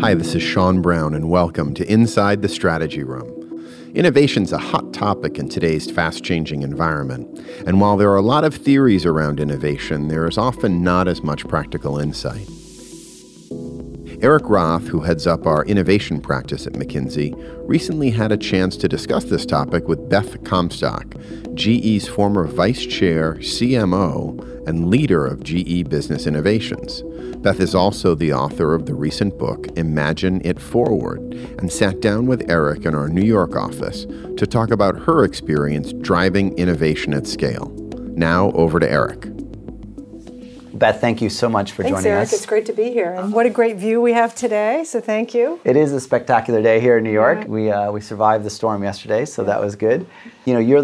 Hi, this is Sean Brown, and welcome to Inside the Strategy Room. Innovation's a hot topic in today's fast-changing environment, and while there are a lot of theories around innovation, there is often not as much practical insight. Eric Roth, who heads up our innovation practice at McKinsey, recently had a chance to discuss this topic with Beth Comstock, GE's former vice chair, CMO, and leader of GE Business Innovations. Beth is also the author of the recent book, Imagine It Forward, and sat down with Eric in our New York office to talk about her experience driving innovation at scale. Now, over to Eric. Beth, thank you so much for joining us. Thanks, Eric. It's great to be here. And what a great view we have today, so thank you. It is a spectacular day here in New York. Yeah. We survived the storm yesterday, so that was good. You know, you're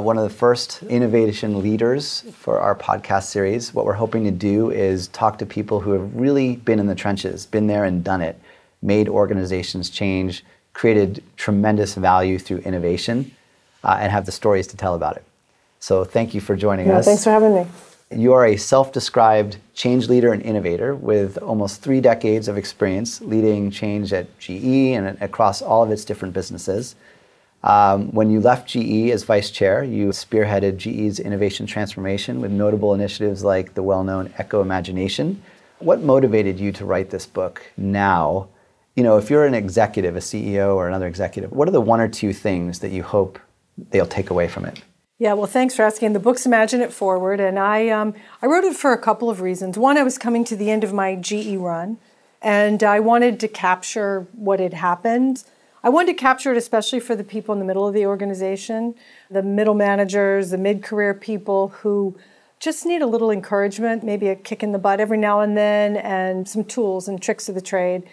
one of the first innovation leaders for our podcast series. What we're hoping to do is talk to people who have really been in the trenches, been there and done it, made organizations change, created tremendous value through innovation, and have the stories to tell about it. So thank you for joining us. Thanks for having me. You are a self-described change leader and innovator with almost 3 decades of experience leading change at GE and across all of its different businesses. When you left GE as vice chair, you spearheaded GE's innovation transformation with notable initiatives like the well-known Echo Imagination. What motivated you to write this book now? You know, if you're an executive, a CEO or another executive, what are the 1 or 2 things that you hope they'll take away from it? Yeah, well, thanks for asking. The book's Imagine It Forward, and I wrote it for a couple of reasons. One, I was coming to the end of my GE run, and I wanted to capture what had happened. I wanted to capture it especially for the people in the middle of the organization, the middle managers, the mid-career people who just need a little encouragement, maybe a kick in the butt every now and then, and some tools and tricks of the trade.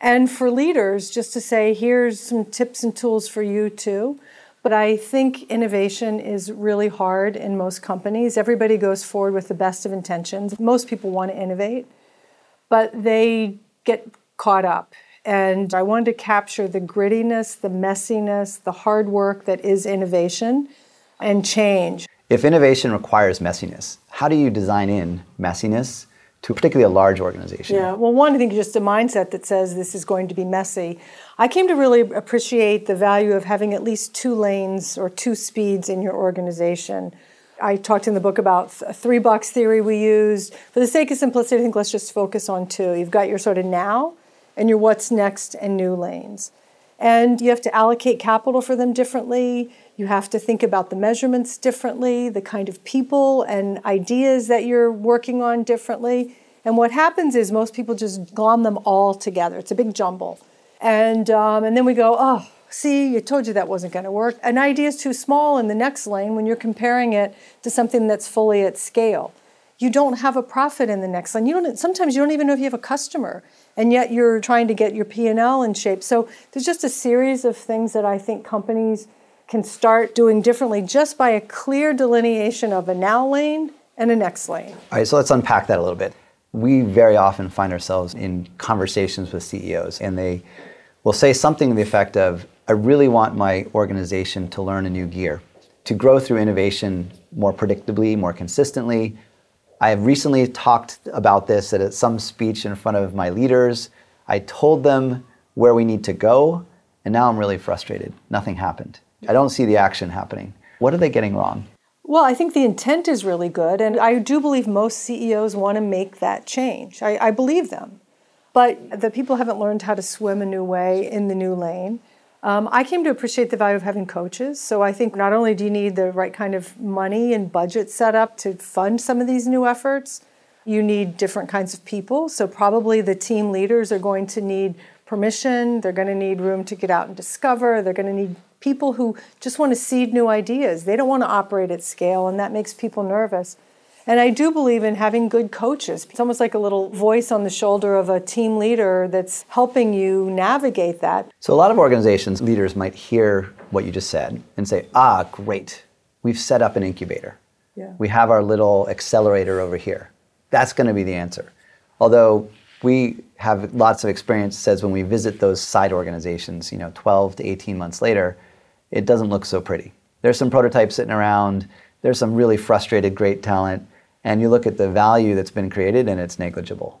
And for leaders, just to say, here's some tips and tools for you too. But I think innovation is really hard in most companies. Everybody goes forward with the best of intentions. Most people want to innovate, but they get caught up. And I wanted to capture the grittiness, the messiness, the hard work that is innovation and change. If innovation requires messiness, how do you design in messiness to particularly a large organization? Yeah, well, one, I think just a mindset that says this is going to be messy. I came to really appreciate the value of having at least 2 lanes or 2 speeds in your organization. I talked in the book about a 3-box theory we used. For the sake of simplicity, I think let's just focus on 2. You've got your sort of now and your what's next and new lanes. And you have to allocate capital for them differently. You have to think about the measurements differently, the kind of people and ideas that you're working on differently. And what happens is most people just glom them all together. It's a big jumble. And then we go, oh, see, I told you that wasn't going to work. An idea is too small in the next lane when you're comparing it to something that's fully at scale. You don't have a profit in the next line. Sometimes you don't even know if you have a customer, and yet you're trying to get your P&L in shape. So there's just a series of things that I think companies can start doing differently just by a clear delineation of a now lane and a next lane. All right, so let's unpack that a little bit. We very often find ourselves in conversations with CEOs, and they will say something to the effect of, I really want my organization to learn a new gear, to grow through innovation more predictably, more consistently. I have recently talked about this at some speech in front of my leaders. I told them where we need to go, and now I'm really frustrated. Nothing happened. I don't see the action happening. What are they getting wrong? Well, I think the intent is really good, and I do believe most CEOs want to make that change. I believe them. But the people haven't learned how to swim a new way in the new lane. I came to appreciate the value of having coaches. So I think not only do you need the right kind of money and budget set up to fund some of these new efforts, you need different kinds of people. So probably the team leaders are going to need permission. They're going to need room to get out and discover. They're going to need people who just want to seed new ideas. They don't want to operate at scale, and that makes people nervous. And I do believe in having good coaches. It's almost like a little voice on the shoulder of a team leader that's helping you navigate that. So a lot of organizations, leaders might hear what you just said and say, ah, great, we've set up an incubator. Yeah. We have our little accelerator over here. That's going to be the answer. Although we have lots of experience says when we visit those side organizations, 12 to 18 months later, it doesn't look so pretty. There's some prototypes sitting around. There's some really frustrated, great talent. And you look at the value that's been created, and it's negligible.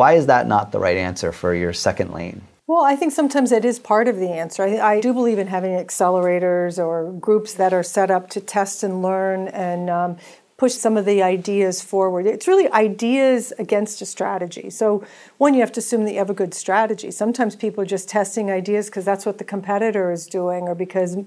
Why is that not the right answer for your second lane? Well, I think sometimes it is part of the answer. I do believe in having accelerators or groups that are set up to test and learn and push some of the ideas forward. It's really ideas against a strategy. So one, you have to assume that you have a good strategy. Sometimes people are just testing ideas because that's what the competitor is doing or because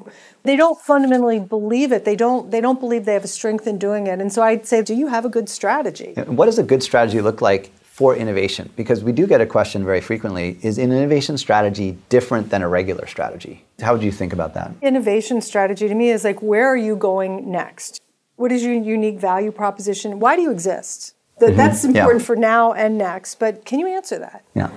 they don't fundamentally believe it. They don't believe they have a strength in doing it. And so I'd say, do you have a good strategy? And what does a good strategy look like for innovation? Because we do get a question very frequently, is an innovation strategy different than a regular strategy? How would you think about that? Innovation strategy to me is like, where are you going next? What is your unique value proposition? Why do you exist? That's important for now and next, but can you answer that? Yeah.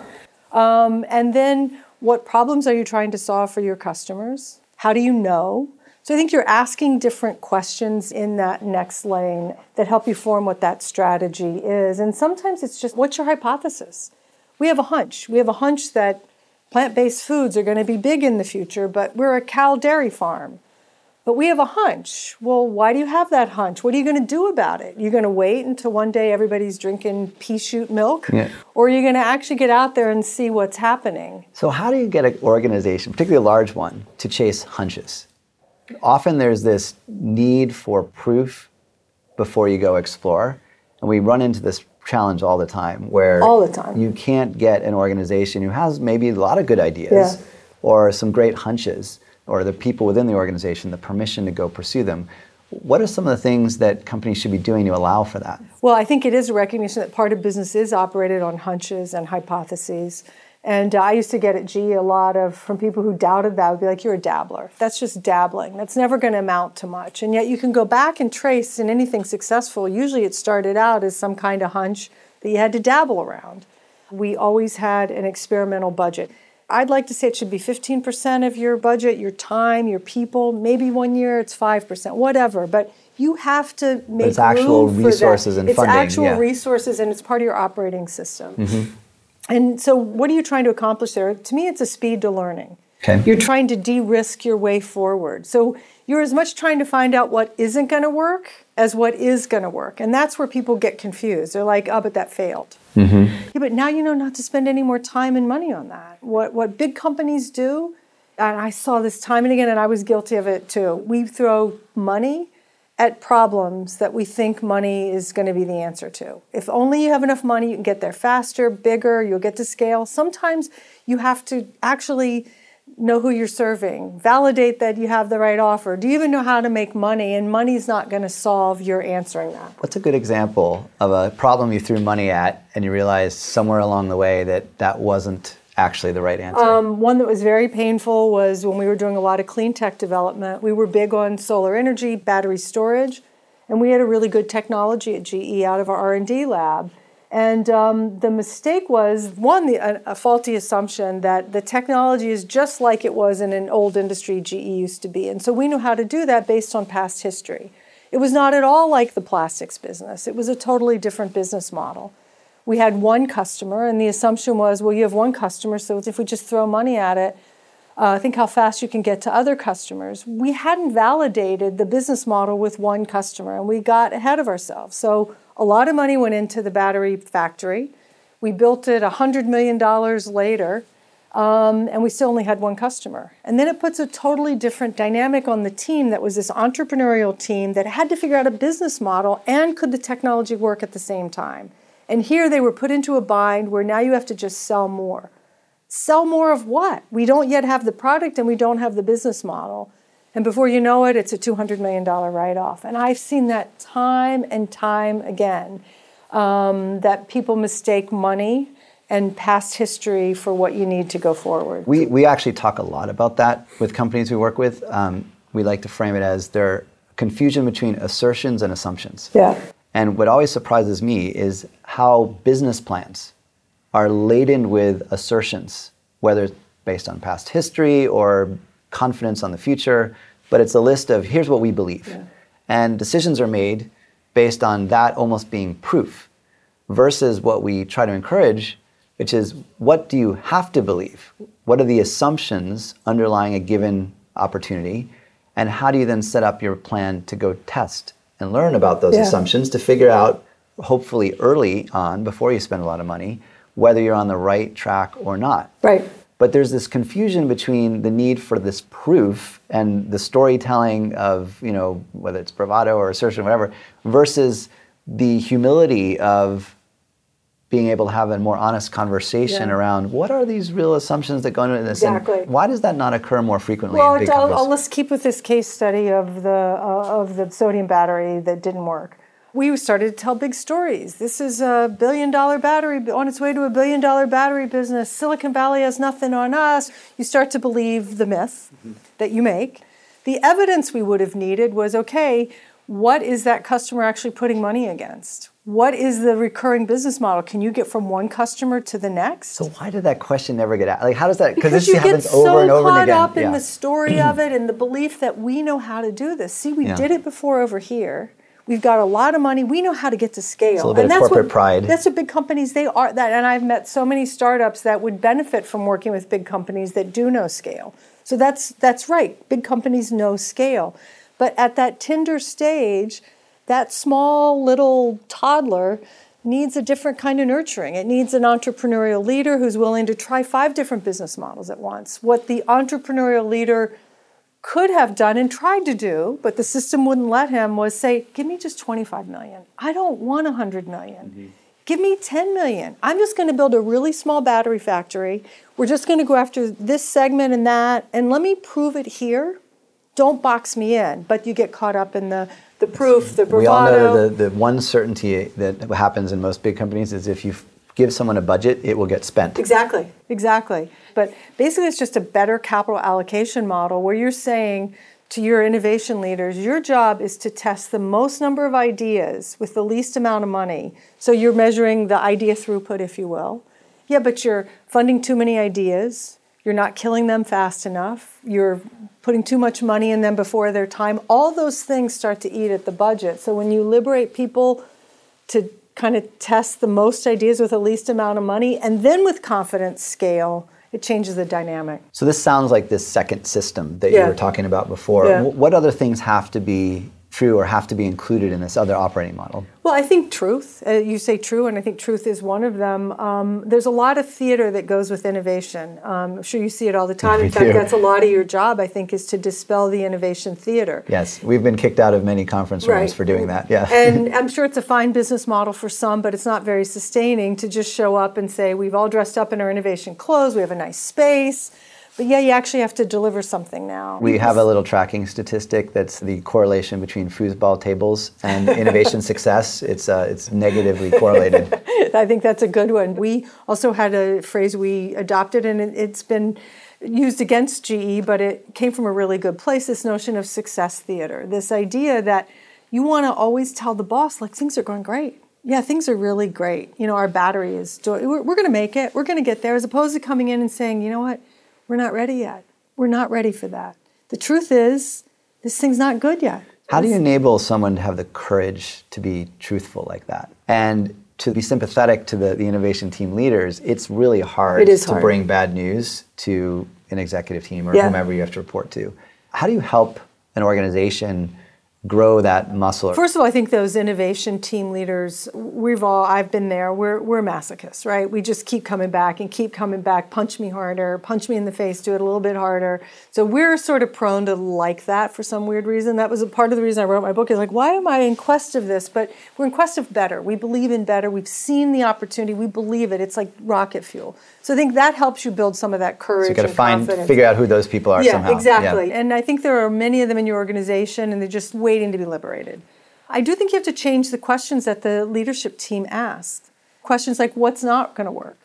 And then what problems are you trying to solve for your customers? How do you know? So I think you're asking different questions in that next lane that help you form what that strategy is. And sometimes it's just, what's your hypothesis? We have a hunch. We have a hunch that plant-based foods are going to be big in the future, but we're a cow dairy farm. But we have a hunch. Well, why do you have that hunch? What are you going to do about it? You're going to wait until one day everybody's drinking pea shoot milk? Yeah. Or you're going to actually get out there and see what's happening? So how do you get an organization, particularly a large one, to chase hunches? Often there's this need for proof before you go explore. And we run into this challenge all the time where you can't get an organization who has maybe a lot of good ideas or some great hunches or the people within the organization the permission to go pursue them. What are some of the things that companies should be doing to allow for that? Well, I think it is a recognition that part of business is operated on hunches and hypotheses. And I used to get at GE a lot of from people who doubted that would be like, you're a dabbler. That's just dabbling. That's never going to amount to much. And yet you can go back and trace in anything successful. Usually it started out as some kind of hunch that you had to dabble around. We always had an experimental budget. I'd like to say it should be 15% of your budget, your time, your people. Maybe one year it's 5%, whatever. But you have to make room for that. It's actual resources and funding. It's actual resources and it's part of your operating system. Mm-hmm. And so what are you trying to accomplish there? To me, it's a speed to learning. Okay. You're trying to de-risk your way forward. So you're as much trying to find out what isn't going to work as what is going to work. And that's where people get confused. They're like, oh, but that failed. Mm-hmm. Yeah, but now you know not to spend any more time and money on that. What big companies do, and I saw this time and again, and I was guilty of it too, we throw money at problems that we think money is going to be the answer to. If only you have enough money, you can get there faster, bigger, you'll get to scale. Sometimes you have to actually know who you're serving, validate that you have the right offer. Do you even know how to make money? And money's not going to solve your answering that. What's a good example of a problem you threw money at and you realized somewhere along the way that that wasn't actually the right answer? One that was very painful was when we were doing a lot of clean tech development. We were big on solar energy, battery storage, and we had a really good technology at GE out of our R&D lab. And the mistake was, one, a faulty assumption that the technology is just like it was in an old industry GE used to be. And so we knew how to do that based on past history. It was not at all like the plastics business. It was a totally different business model. We had one customer, and the assumption was, well, you have one customer, so if we just throw money at it, think how fast you can get to other customers. We hadn't validated the business model with one customer, and we got ahead of ourselves. So a lot of money went into the battery factory. We built it $100 million later, and we still only had one customer. And then it puts a totally different dynamic on the team that was this entrepreneurial team that had to figure out a business model and could the technology work at the same time. And here they were put into a bind where now you have to just sell more. Sell more of what? We don't yet have the product and we don't have the business model. And before you know it, it's a $200 million write-off. And I've seen that time and time again, that people mistake money and past history for what you need to go forward. We actually talk a lot about that with companies we work with. We like to frame it as their confusion between assertions and assumptions. Yeah. And what always surprises me is how business plans are laden with assertions, whether it's based on past history or confidence on the future, but it's a list of here's what we believe. Yeah. And decisions are made based on that almost being proof versus what we try to encourage, which is what do you have to believe? What are the assumptions underlying a given opportunity? And how do you then set up your plan to go test and learn about those assumptions to figure out, hopefully early on, before you spend a lot of money, whether you're on the right track or not. Right. But there's this confusion between the need for this proof and the storytelling of, you know, whether it's bravado or assertion, whatever, versus the humility of being able to have a more honest conversation around what are these real assumptions that go into this, and why does that not occur more frequently in big companies? Well, let's keep with this case study of the sodium battery that didn't work. We started to tell big stories. This is $1 billion battery on its way to $1 billion battery business. Silicon Valley has nothing on us. You start to believe the myth that you make. The evidence we would have needed was, okay, what is that customer actually putting money against? What is the recurring business model? Can you get from one customer to the next? So why did that question never get out? Like, how does that, because this happens over and over again. You get so caught up in the story of it and the belief that we know how to do this. See, we did it before over here. We've got a lot of money. We know how to get to scale. It's a little bit of corporate pride. That's what big companies, they are. And I've met so many startups that would benefit from working with big companies that do know scale. So that's right. Big companies know scale. But at that tender stage, that small little toddler needs a different kind of nurturing. It needs an entrepreneurial leader who's willing to try 5 different business models at once. What the entrepreneurial leader could have done and tried to do, but the system wouldn't let him, was say, give me just 25 million. I don't want 100 million. Mm-hmm. Give me 10 million. I'm just going to build a really small battery factory. We're just going to go after this segment and that, and let me prove it here. Don't box me in. But you get caught up in the proof, the bravado. We all know the one certainty that happens in most big companies is if you give someone a budget, it will get spent. Exactly. But basically, it's just a better capital allocation model where you're saying to your innovation leaders, your job is to test the most number of ideas with the least amount of money. So you're measuring the idea throughput, if you will. Yeah, but you're funding too many ideas. You're not killing them fast enough. You're putting too much money in them before their time. All those things start to eat at the budget. So when you liberate people to kind of test the most ideas with the least amount of money, and then with confidence scale, it changes the dynamic. So this sounds like this second system that you were talking about before. Yeah. What other things have to be true or have to be included in this other operating model? Well, I think truth. You say true, and I think truth is one of them. There's a lot of theater that goes with innovation. I'm sure you see it all the time. In fact, that's a lot of your job, I think, is to dispel the innovation theater. Yes, we've been kicked out of many conference rooms for doing that. Yeah. And I'm sure it's a fine business model for some, but it's not very sustaining to just show up and say, we've all dressed up in our innovation clothes, we have a nice space. But yeah, you actually have to deliver something now. We have a little tracking statistic that's the correlation between foosball tables and innovation success. It's negatively correlated. I think that's a good one. We also had a phrase we adopted, and it's been used against GE, but it came from a really good place, this notion of success theater, this idea that you want to always tell the boss, like, things are going great. Yeah, things are really great. You know, our battery is doing, we're going to make it. We're going to get there, as opposed to coming in and saying, you know what? We're not ready yet. We're not ready for that. The truth is, this thing's not good yet. How do you enable someone to have the courage to be truthful like that? And to be sympathetic to the innovation team leaders, it's really hard to bring bad news to an executive team or whomever you have to report to. How do you help an organization grow that muscle? First of all, I think those innovation team leaders, I've been there, we're masochists, right? We just keep coming back and keep coming back, punch me harder, punch me in the face, do it a little bit harder. So we're sort of prone to like that for some weird reason. That was a part of the reason I wrote my book, is like, why am I in quest of this? But we're in quest of better. We believe in better. We've seen the opportunity. We believe it. It's like rocket fuel. So I think that helps you build some of that courage. So you've got to figure out who those people are somehow. Exactly. Yeah. And I think there are many of them in your organization, and they're just waiting to be liberated. I do think you have to change the questions that the leadership team asks. Questions like, what's not going to work?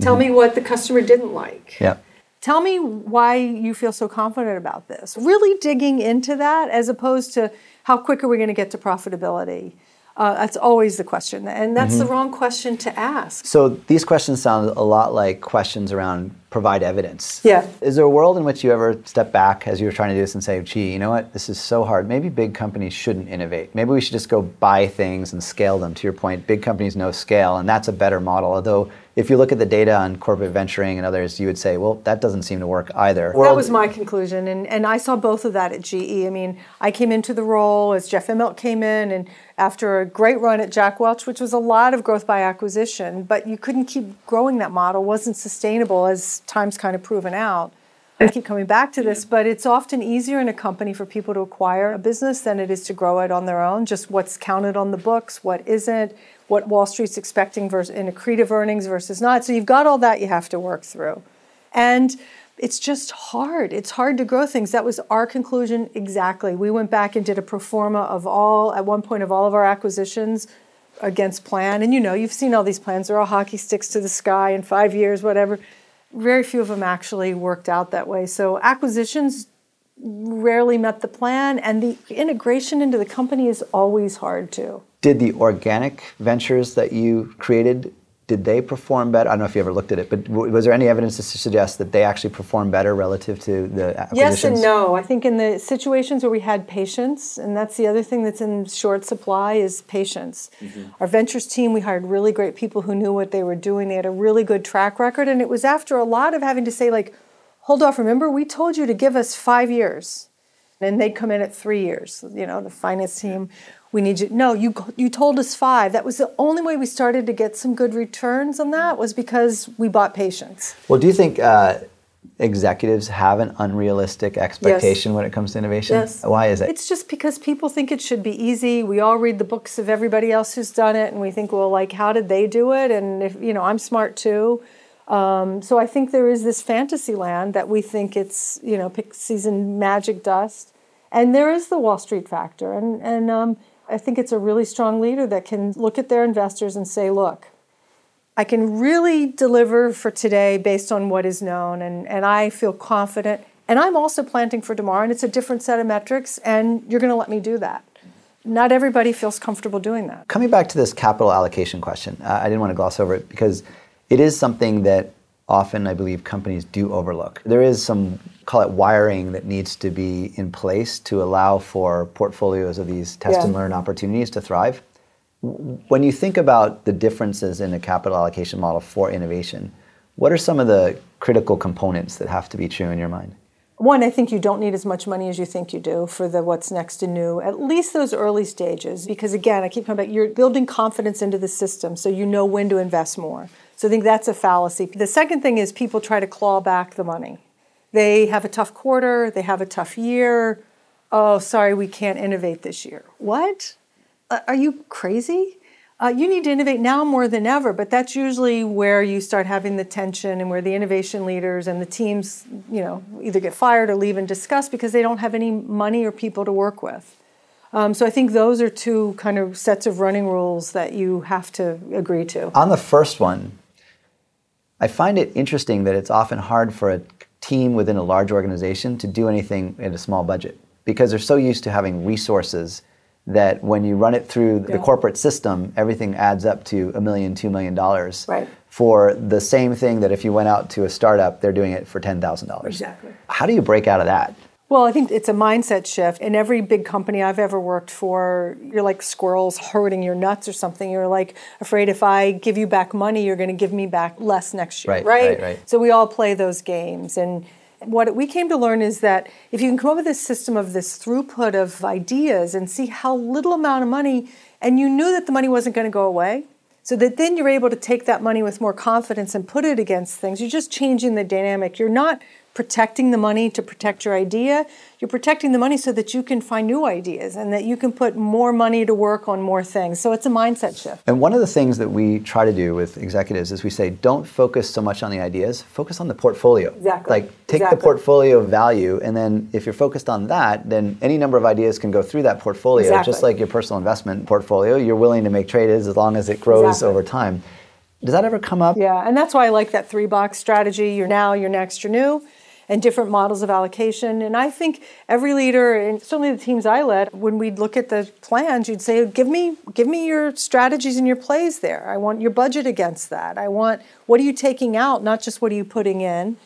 Tell me what the customer didn't like. Yeah. Tell me why you feel so confident about this. Really digging into that, as opposed to how quick are we going to get to profitability? That's always the question. And that's the wrong question to ask. So these questions sound a lot like questions around provide evidence. Yeah. Is there a world in which you ever step back as you were trying to do this and say, gee, you know what? This is so hard. Maybe big companies shouldn't innovate. Maybe we should just go buy things and scale them. To your point, big companies know scale, and that's a better model. Although if you look at the data on corporate venturing and others, you would say, well, that doesn't seem to work either. That was my conclusion, and I saw both of that at GE. I mean, I came into the role as Jeff Immelt came in, and after a great run at Jack Welch, which was a lot of growth by acquisition, but you couldn't keep growing that model, wasn't sustainable as time's kind of proven out. I keep coming back to this, but it's often easier in a company for people to acquire a business than it is to grow it on their own, just what's counted on the books, what isn't, what Wall Street's expecting versus in accretive earnings versus not. So you've got all that you have to work through. And it's just hard. It's hard to grow things. That was our conclusion exactly. We went back and did a pro forma of all, at one point, of all of our acquisitions against plan. And you know, you've seen all these plans. They're all hockey sticks to the sky in 5 years, whatever. Very few of them actually worked out that way. So acquisitions rarely met the plan, and the integration into the company is always hard too. Did the organic ventures that you created, did they perform better? I don't know if you ever looked at it, but was there any evidence to suggest that they actually performed better relative to the acquisitions? Yes and no. I think in the situations where we had patience, and that's the other thing that's in short supply is patience. Mm-hmm. Our ventures team, we hired really great people who knew what they were doing. They had a really good track record, and it was after a lot of having to say, like, hold off, remember, we told you to give us 5 years. And they'd come in at 3 years. You know, the finance team, we need you. No, you told us 5. That was the only way we started to get some good returns on that was because we bought patience. Well, do you think executives have an unrealistic expectation when it comes to innovation? Yes. Why is it? It's just because people think it should be easy. We all read the books of everybody else who's done it, and we think, well, like, how did they do it? And, if you know, I'm smart too. So I think there is this fantasy land that we think it's, you know, pixies and magic dust. And there is the Wall Street factor. And I think it's a really strong leader that can look at their investors and say, look, I can really deliver for today based on what is known. And I feel confident. And I'm also planting for tomorrow. And it's a different set of metrics. And you're going to let me do that. Not everybody feels comfortable doing that. Coming back to this capital allocation question, I didn't want to gloss over it because it is something that often, I believe, companies do overlook. There is some, call it wiring, that needs to be in place to allow for portfolios of these test and learn opportunities to thrive. When you think about the differences in the capital allocation model for innovation, what are some of the critical components that have to be true in your mind? One, I think you don't need as much money as you think you do for the what's next and new, at least those early stages. Because again, I keep coming back, you're building confidence into the system so you know when to invest more. So I think that's a fallacy. The second thing is people try to claw back the money. They have a tough quarter. They have a tough year. Oh, sorry, we can't innovate this year. What? Are you crazy? You need to innovate now more than ever, but that's usually where you start having the tension and where the innovation leaders and the teams, you know, either get fired or leave and discuss because they don't have any money or people to work with. So I think those are two kind of sets of running rules that you have to agree to. On the first one, I find it interesting that it's often hard for a team within a large organization to do anything at a small budget because they're so used to having resources that when you run it through the corporate system, everything adds up to $1 million, $2 million for the same thing that if you went out to a startup, they're doing it for $10,000. Exactly. How do you break out of that? Well, I think it's a mindset shift. In every big company I've ever worked for, you're like squirrels herding your nuts or something. You're like afraid if I give you back money, you're going to give me back less next year, right? So we all play those games. And what we came to learn is that if you can come up with this system of this throughput of ideas and see how little amount of money, and you knew that the money wasn't going to go away, so that then you're able to take that money with more confidence and put it against things. You're just changing the dynamic. You're not protecting the money to protect your idea. You're protecting the money so that you can find new ideas and that you can put more money to work on more things. So it's a mindset shift. And one of the things that we try to do with executives is we say, don't focus so much on the ideas, focus on the portfolio. Exactly. Like take the portfolio value, and then if you're focused on that, then any number of ideas can go through that portfolio. Exactly. Just like your personal investment portfolio, you're willing to make trades as long as it grows over time. Does that ever come up? Yeah, and that's why I like that 3-box strategy. You're now, you're next, you're new. And different models of allocation. And I think every leader, and certainly the teams I led, when we'd look at the plans, you'd say, give me your strategies and your plays there. I want your budget against that. I want, what are you taking out, not just what are you putting in?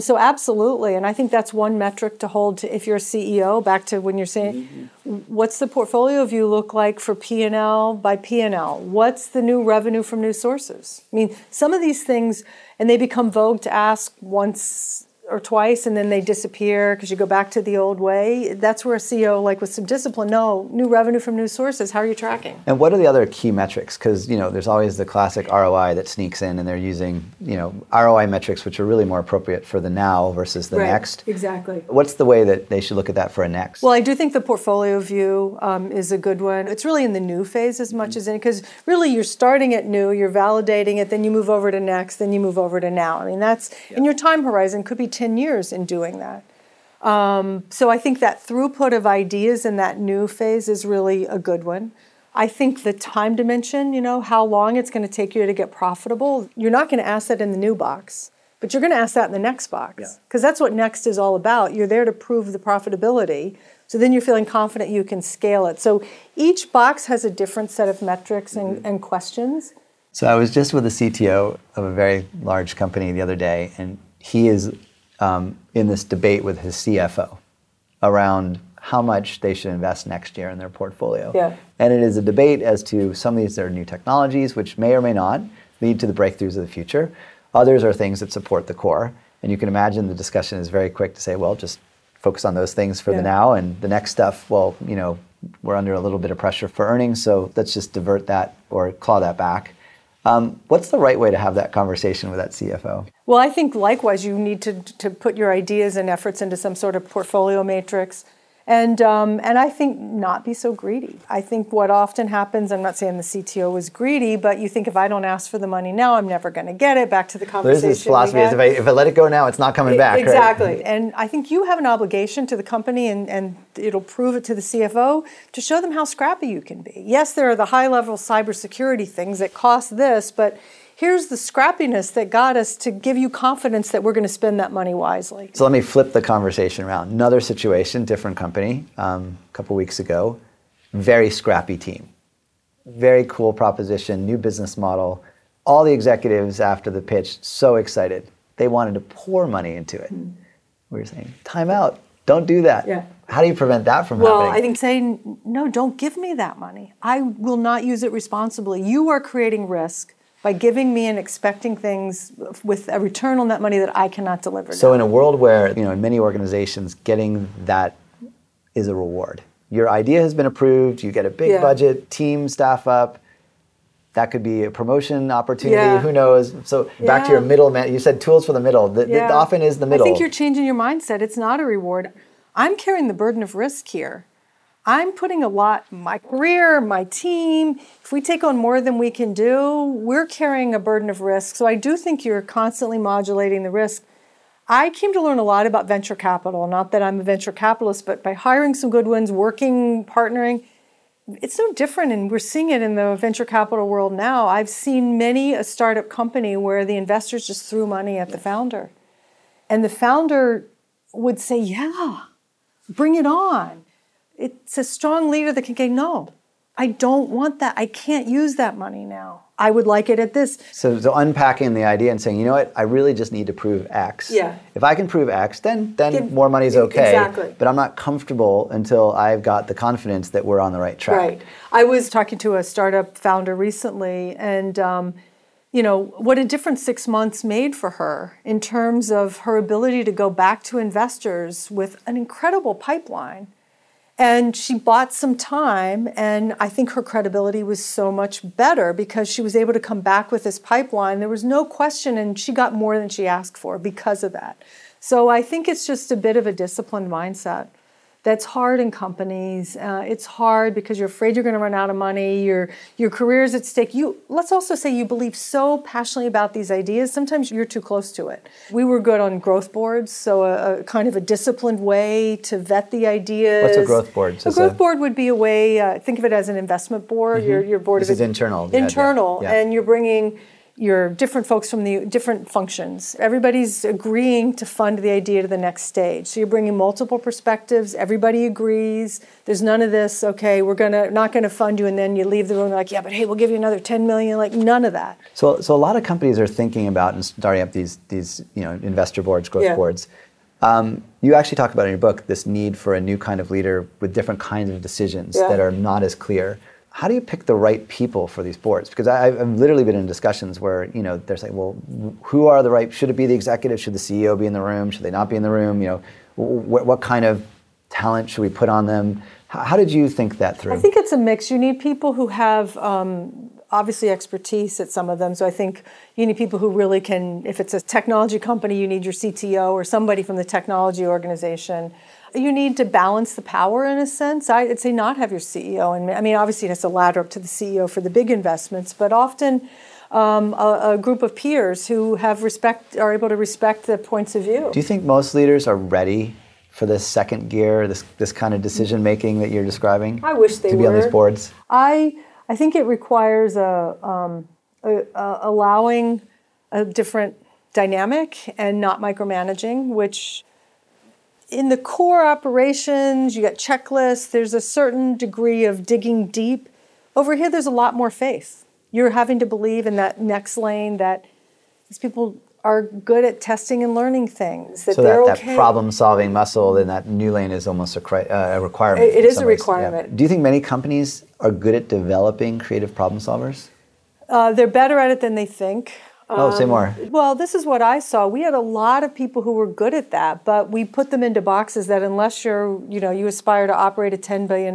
So absolutely, and I think that's one metric to hold to if you're a CEO, back to when you're saying, what's the portfolio view look like for P&L by P&L? What's the new revenue from new sources? I mean, some of these things, and they become vogue to ask once or twice, and then they disappear because you go back to the old way. That's where a CEO, like with some discipline, no, new revenue from new sources, how are you tracking? And what are the other key metrics? Because, you know, there's always the classic ROI that sneaks in, and they're using, you know, ROI metrics, which are really more appropriate for the now versus the next. Exactly. What's the way that they should look at that for a next? Well, I do think the portfolio view is a good one. It's really in the new phase as much as in, because really you're starting at new, you're validating it, then you move over to next, then you move over to now. I mean, that's, and your time horizon could be 10 years in doing that. So I think that throughput of ideas in that new phase is really a good one. I think the time dimension, you know, how long it's going to take you to get profitable, you're not going to ask that in the new box, but you're going to ask that in the next box, because that's what next is all about. You're there to prove the profitability, so then you're feeling confident you can scale it. So each box has a different set of metrics and questions. So I was just with the CTO of a very large company the other day, and he is in this debate with his CFO around how much they should invest next year in their portfolio. Yeah. And it is a debate as to some of these are new technologies, which may or may not lead to the breakthroughs of the future. Others are things that support the core. And you can imagine the discussion is very quick to say, well, just focus on those things for the now, and the next stuff, well, you know, we're under a little bit of pressure for earnings, so let's just divert that or claw that back. What's the right way to have that conversation with that CFO? Well, I think likewise, you need to put your ideas and efforts into some sort of portfolio matrix. And I think not be so greedy. I think what often happens, I'm not saying the CTO is greedy, but you think if I don't ask for the money now, I'm never going to get it. Back to the conversation. There's this philosophy is if I let it go now, it's not coming back. Exactly. Right? And I think you have an obligation to the company, and it'll prove it to the CFO, to show them how scrappy you can be. Yes, there are the high-level cybersecurity things that cost this, but here's the scrappiness that got us to give you confidence that we're going to spend that money wisely. So let me flip the conversation around. Another situation, different company, a couple weeks ago, very scrappy team. Very cool proposition, new business model. All the executives after the pitch, so excited. They wanted to pour money into it. We were saying, time out. Don't do that. Yeah. How do you prevent that from happening? Well, I think saying, no, don't give me that money. I will not use it responsibly. You are creating risk by giving me and expecting things with a return on that money that I cannot deliver. So in a world where, you know, in many organizations, getting that is a reward. Your idea has been approved, you get a big budget, team staff up, that could be a promotion opportunity, who knows. So back to your middle, you said tools for the middle. That often is the middle. I think you're changing your mindset. It's not a reward. I'm carrying the burden of risk here. I'm putting a lot, my career, my team. If we take on more than we can do, we're carrying a burden of risk. So I do think you're constantly modulating the risk. I came to learn a lot about venture capital. Not that I'm a venture capitalist, but by hiring some good ones, working, partnering, it's no different. And we're seeing it in the venture capital world now. I've seen many a startup company where the investors just threw money at the founder. And the founder would say, yeah, bring it on. It's a strong leader that can say, no, I don't want that. I can't use that money now. I would like it at this. So unpacking the idea and saying, you know what, I really just need to prove X. Yeah. If I can prove X, then more money's okay. Exactly. But I'm not comfortable until I've got the confidence that we're on the right track. Right. I was talking to a startup founder recently, and you know, what a difference 6 months made for her in terms of her ability to go back to investors with an incredible pipeline. And she bought some time, and I think her credibility was so much better because she was able to come back with this pipeline. There was no question, and she got more than she asked for because of that. So I think it's just a bit of a disciplined mindset that's hard in companies. It's hard because you're afraid you're going to run out of money. Your career is at stake. Let's also say you believe so passionately about these ideas. Sometimes you're too close to it. We were good on growth boards, so a kind of a disciplined way to vet the ideas. What's a growth board? A growth board would be a way, think of it as an investment board. Your board is internal. Internal, and you're bringing your different folks from the different functions. Everybody's agreeing to fund the idea to the next stage. So you're bringing multiple perspectives. Everybody agrees. There's none of this, okay, we're not going to fund you, and then you leave the room like, yeah, but hey, we'll give you another $10 million. Like, none of that. So a lot of companies are thinking about and starting up these investor boards, growth boards. You actually talk about in your book this need for a new kind of leader with different kinds of decisions that are not as clear. How do you pick the right people for these boards? Because I've literally been in discussions where they're saying, well, who are the right? Should it be the executive? Should the CEO be in the room? Should they not be in the room? What kind of talent should we put on them? How did you think that through? I think it's a mix. You need people who have obviously expertise at some of them. So I think you need people who really can. If it's a technology company, you need your CTO or somebody from the technology organization. You need to balance the power in a sense. I'd say not have your CEO. And I mean, obviously, it has to ladder up to the CEO for the big investments, but often a group of peers who have respect are able to respect the points of view. Do you think most leaders are ready for this second gear, this kind of decision making that you're describing? I wish they were. To be on these boards? I think it requires allowing a different dynamic and not micromanaging, which in the core operations, you got checklists, there's a certain degree of digging deep. Over here, there's a lot more faith. You're having to believe in that next lane that these people are good at testing and learning things. That so they're that, okay. That problem-solving muscle in that new lane is almost a requirement. It is a requirement. Yeah. Do you think many companies are good at developing creative problem solvers? They're better at it than they think. Say more. Well, this is what I saw. We had a lot of people who were good at that, but we put them into boxes that unless you aspire to operate a $10 billion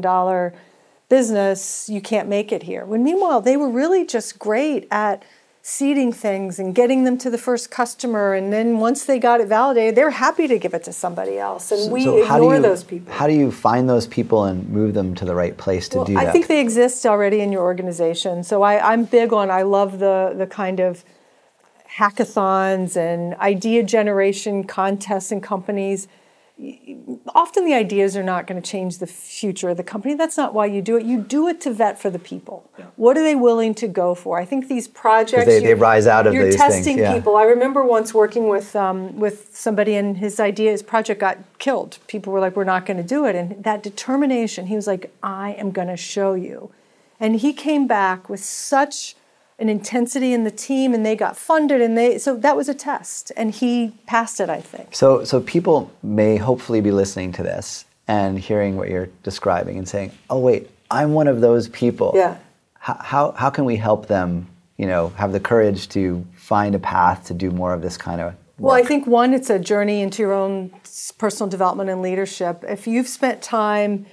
business, you can't make it here. When meanwhile, they were really just great at seeding things and getting them to the first customer. And then once they got it validated, they're happy to give it to somebody else. And we ignore those people. How do you find those people and move them to the right place to do that? I think they exist already in your organization. So I'm big on, I love the kind of hackathons and idea generation contests in companies. Often the ideas are not going to change the future of the company. That's not why you do it. You do it to vet for the people. Yeah. What are they willing to go for? I think these projects, they rise out of these things. You're testing people. I remember once working with somebody and his project got killed. People were like, we're not going to do it. And that determination, he was like, I am going to show you. And he came back with such an intensity in the team, and they got funded, and so that was a test, and he passed it, I think. So people may hopefully be listening to this and hearing what you're describing and saying, "Oh wait, I'm one of those people." Yeah. How can we help them? Have the courage to find a path to do more of this kind of work? Well, I think one, it's a journey into your own personal development and leadership. If you've spent time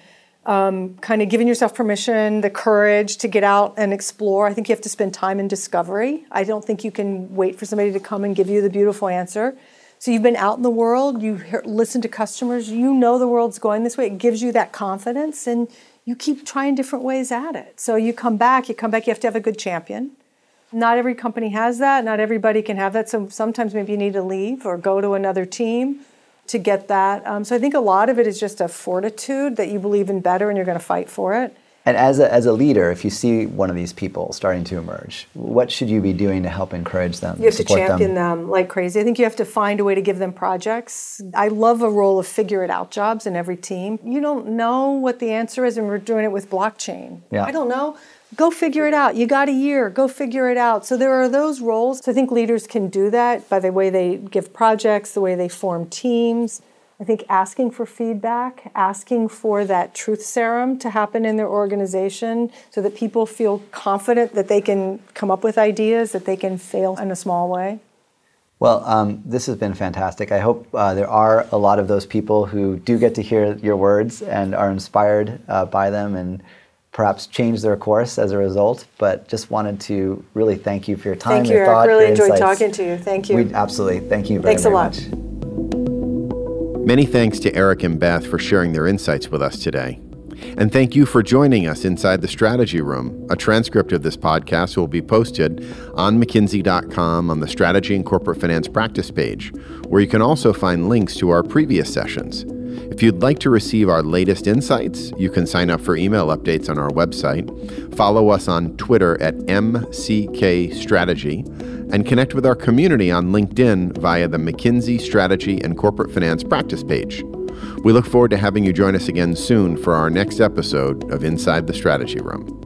kind of giving yourself permission, the courage to get out and explore. I think you have to spend time in discovery. I don't think you can wait for somebody to come and give you the beautiful answer. So you've been out in the world, you listen to customers, the world's going this way. It gives you that confidence, and you keep trying different ways at it. So you come back, you have to have a good champion. Not every company has that. Not everybody can have that. So sometimes maybe you need to leave or go to another team to get that. So I think a lot of it is just a fortitude that you believe in better and you're going to fight for it. And as a leader, if you see one of these people starting to emerge, what should you be doing to help encourage them? You have to champion them like crazy. I think you have to find a way to give them projects. I love a role of figure-it-out jobs in every team. You don't know what the answer is, and we're doing it with blockchain. Yeah. I don't know. Go figure it out. You got a year. Go figure it out. So there are those roles. So I think leaders can do that by the way they give projects, the way they form teams. I think asking for feedback, asking for that truth serum to happen in their organization so that people feel confident that they can come up with ideas, that they can fail in a small way. Well, this has been fantastic. I hope there are a lot of those people who do get to hear your words and are inspired by them and perhaps change their course as a result, but just wanted to really thank you for your time. Thank you, Eric. Really enjoyed talking to you. Thank you. Absolutely. Thank you very much. Thanks a lot. Many thanks to Eric and Beth for sharing their insights with us today. And thank you for joining us inside the Strategy Room. A transcript of this podcast will be posted on McKinsey.com on the Strategy and Corporate Finance practice page, where you can also find links to our previous sessions. If you'd like to receive our latest insights, you can sign up for email updates on our website, follow us on Twitter at MCKStrategy, and connect with our community on LinkedIn via the McKinsey Strategy and Corporate Finance Practice page. We look forward to having you join us again soon for our next episode of Inside the Strategy Room.